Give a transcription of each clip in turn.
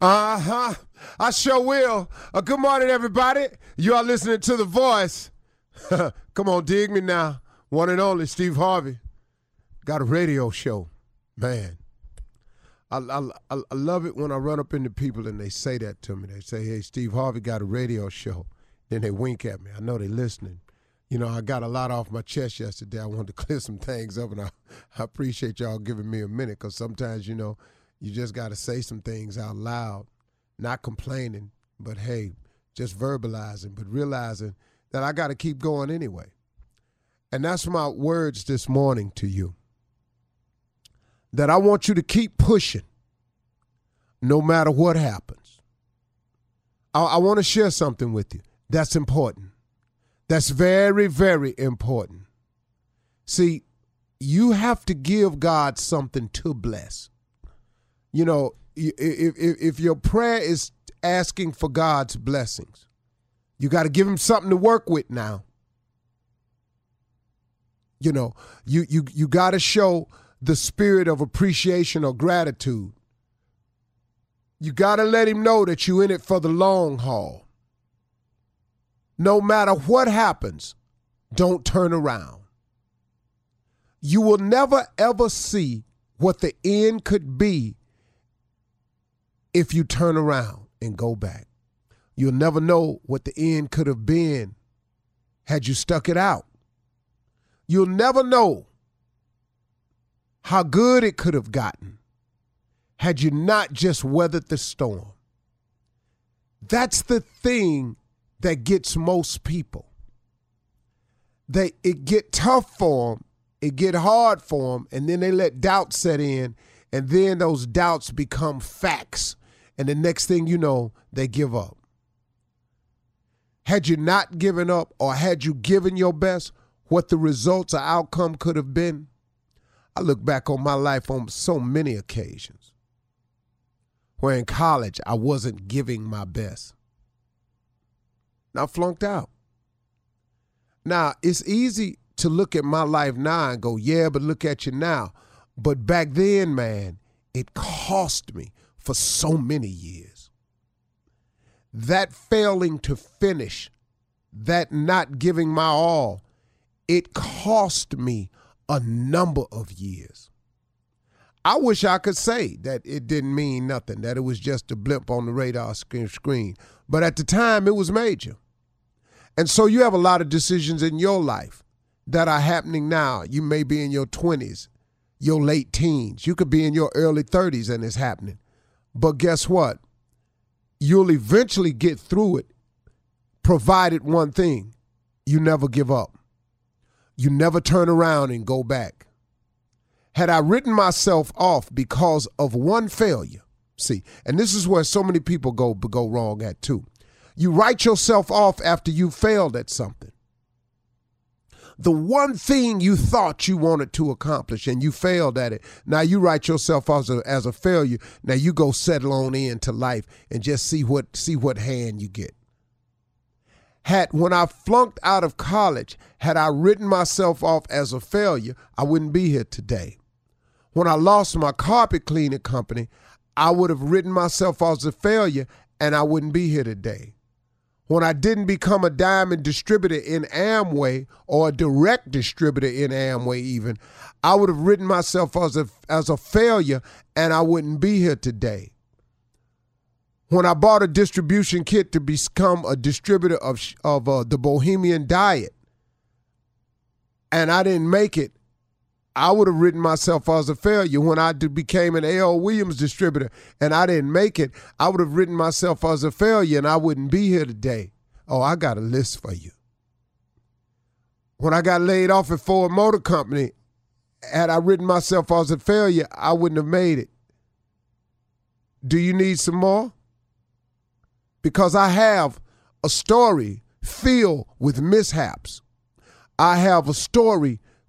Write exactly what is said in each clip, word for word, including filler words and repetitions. Uh-huh. I sure will. Uh, good morning, everybody. You are listening to The Voice. Come on, dig me now. One and only Steve Harvey. Got a radio show. Man, I, I, I love it when I run up into people and they say that to me. They say, hey, Steve Harvey got a radio show. Then they wink at me. I know they're listening. You know, I got a lot off my chest yesterday. I wanted to clear some things up, and I, I appreciate y'all giving me a minute because sometimes, you know, you just got to say some things out loud, not complaining, but, hey, just verbalizing, but realizing that I got to keep going anyway. And that's my words this morning to you, that I want you to keep pushing no matter what happens. I, I want to share something with you that's important. That's very, very important. See, you have to give God something to bless. You know, if, if, if your prayer is asking for God's blessings, you got to give him something to work with now. You know, you, you, you got to show the spirit of appreciation or gratitude. You got to let him know that you're in it for the long haul. No matter what happens, don't turn around. You will never, ever see what the end could be if you turn around and go back. You'll never know what the end could have been had you stuck it out. You'll never know how good it could have gotten had you not just weathered the storm. That's the thing that gets most people. They, it get tough for them, it get hard for them, and then they let doubt set in, and then those doubts become facts. And the next thing you know, they give up. Had you not given up, or had you given your best, what the results or outcome could have been? I look back on my life on so many occasions where in college I wasn't giving my best. I flunked out. Now, it's easy to look at my life now and go, yeah, but look at you now. But back then, man, it cost me for so many years. That failing to finish, that not giving my all, it cost me a number of years. I wish I could say that it didn't mean nothing, that it was just a blimp on the radar screen. But at the time, it was major. And so you have a lot of decisions in your life that are happening now. You may be in your twenties, your late teens. You could be in your early thirties and it's happening. But guess what? You'll eventually get through it, provided one thing. You never give up. You never turn around and go back. Had I written myself off because of one failure, see, and this is where so many people go go wrong at too. You write yourself off after you failed at something. The one thing you thought you wanted to accomplish and you failed at it, now you write yourself off as a, as a failure. Now you go settle on into life and just see what see what hand you get. Had, when I flunked out of college, had I written myself off as a failure, I wouldn't be here today. When I lost my carpet cleaning company, I would have written myself off as a failure and I wouldn't be here today. When I didn't become a diamond distributor in Amway or a direct distributor in Amway even, I would have written myself off as a, as a failure and I wouldn't be here today. When I bought a distribution kit to become a distributor of of uh, the Bohemian Diet and I didn't make it, I would have written myself off as a failure. When I did, became an A L Williams distributor and I didn't make it, I would have written myself off as a failure and I wouldn't be here today. Oh, I got a list for you. When I got laid off at Ford Motor Company, had I written myself off as a failure, I wouldn't have made it. Do you need some more? Because I have a story filled with mishaps. I have a story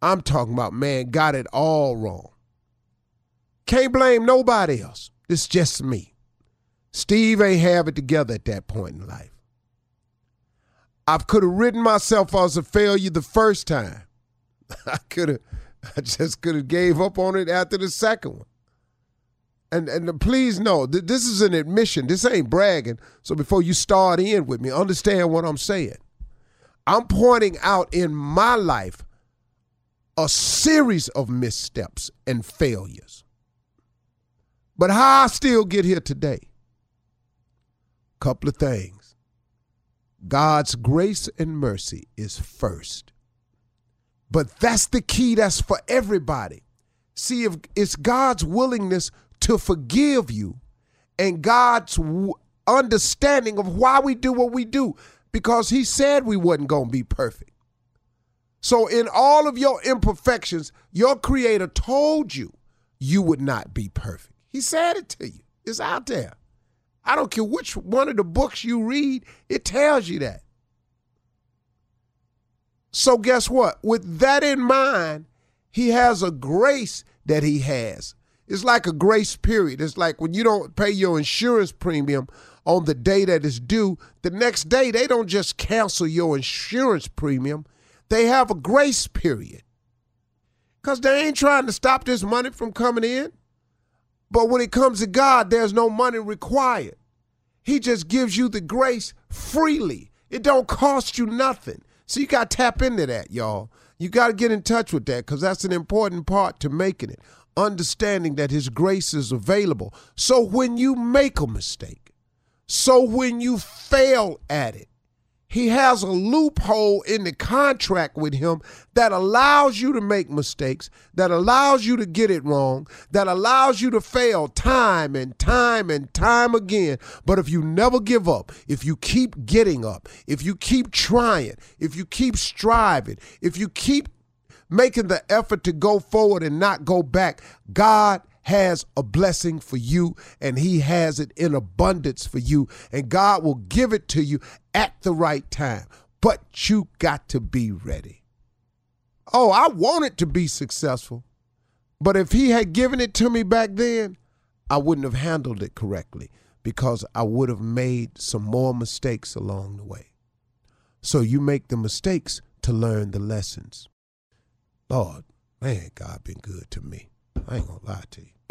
I'm talking about, man, got it all wrong. Can't blame nobody else. It's just me. Steve ain't have it together at that point in life. I could have written myself as a failure the first time. I could have, I just could have gave up on it after the second one. And and please know, th- this is an admission. This ain't bragging. So before you start in with me, understand what I'm saying. I'm pointing out in my life a series of missteps and failures. But how I still get here today? Couple of things. God's grace and mercy is first. But that's the key. That's for everybody. See, if it's God's willingness to forgive you and God's w- understanding of why we do what we do, because he said we wasn't going to be perfect. So in all of your imperfections, your creator told you you would not be perfect. He said it to you. It's out there. I don't care which one of the books you read, it tells you that. So guess what? With that in mind, he has a grace that he has. It's like a grace period. It's like when you don't pay your insurance premium on the day that it's due, the next day they don't just cancel your insurance premium. They have a grace period because they ain't trying to stop this money from coming in. But when it comes to God, there's no money required. He just gives you the grace freely. It don't cost you nothing. So you got to tap into that, y'all. You got to get in touch with that because that's an important part to making it, understanding that his grace is available. So when you make a mistake, so when you fail at it, he has a loophole in the contract with him that allows you to make mistakes, that allows you to get it wrong, that allows you to fail time and time and time again. But if you never give up, if you keep getting up, if you keep trying, if you keep striving, if you keep making the effort to go forward and not go back, God has a blessing for you, and he has it in abundance for you, and God will give it to you at the right time, but you got to be ready. Oh, I wanted to be successful, but if he had given it to me back then, I wouldn't have handled it correctly because I would have made some more mistakes along the way. So you make the mistakes to learn the lessons. Lord, man, God been good to me. I ain't gonna lie to you.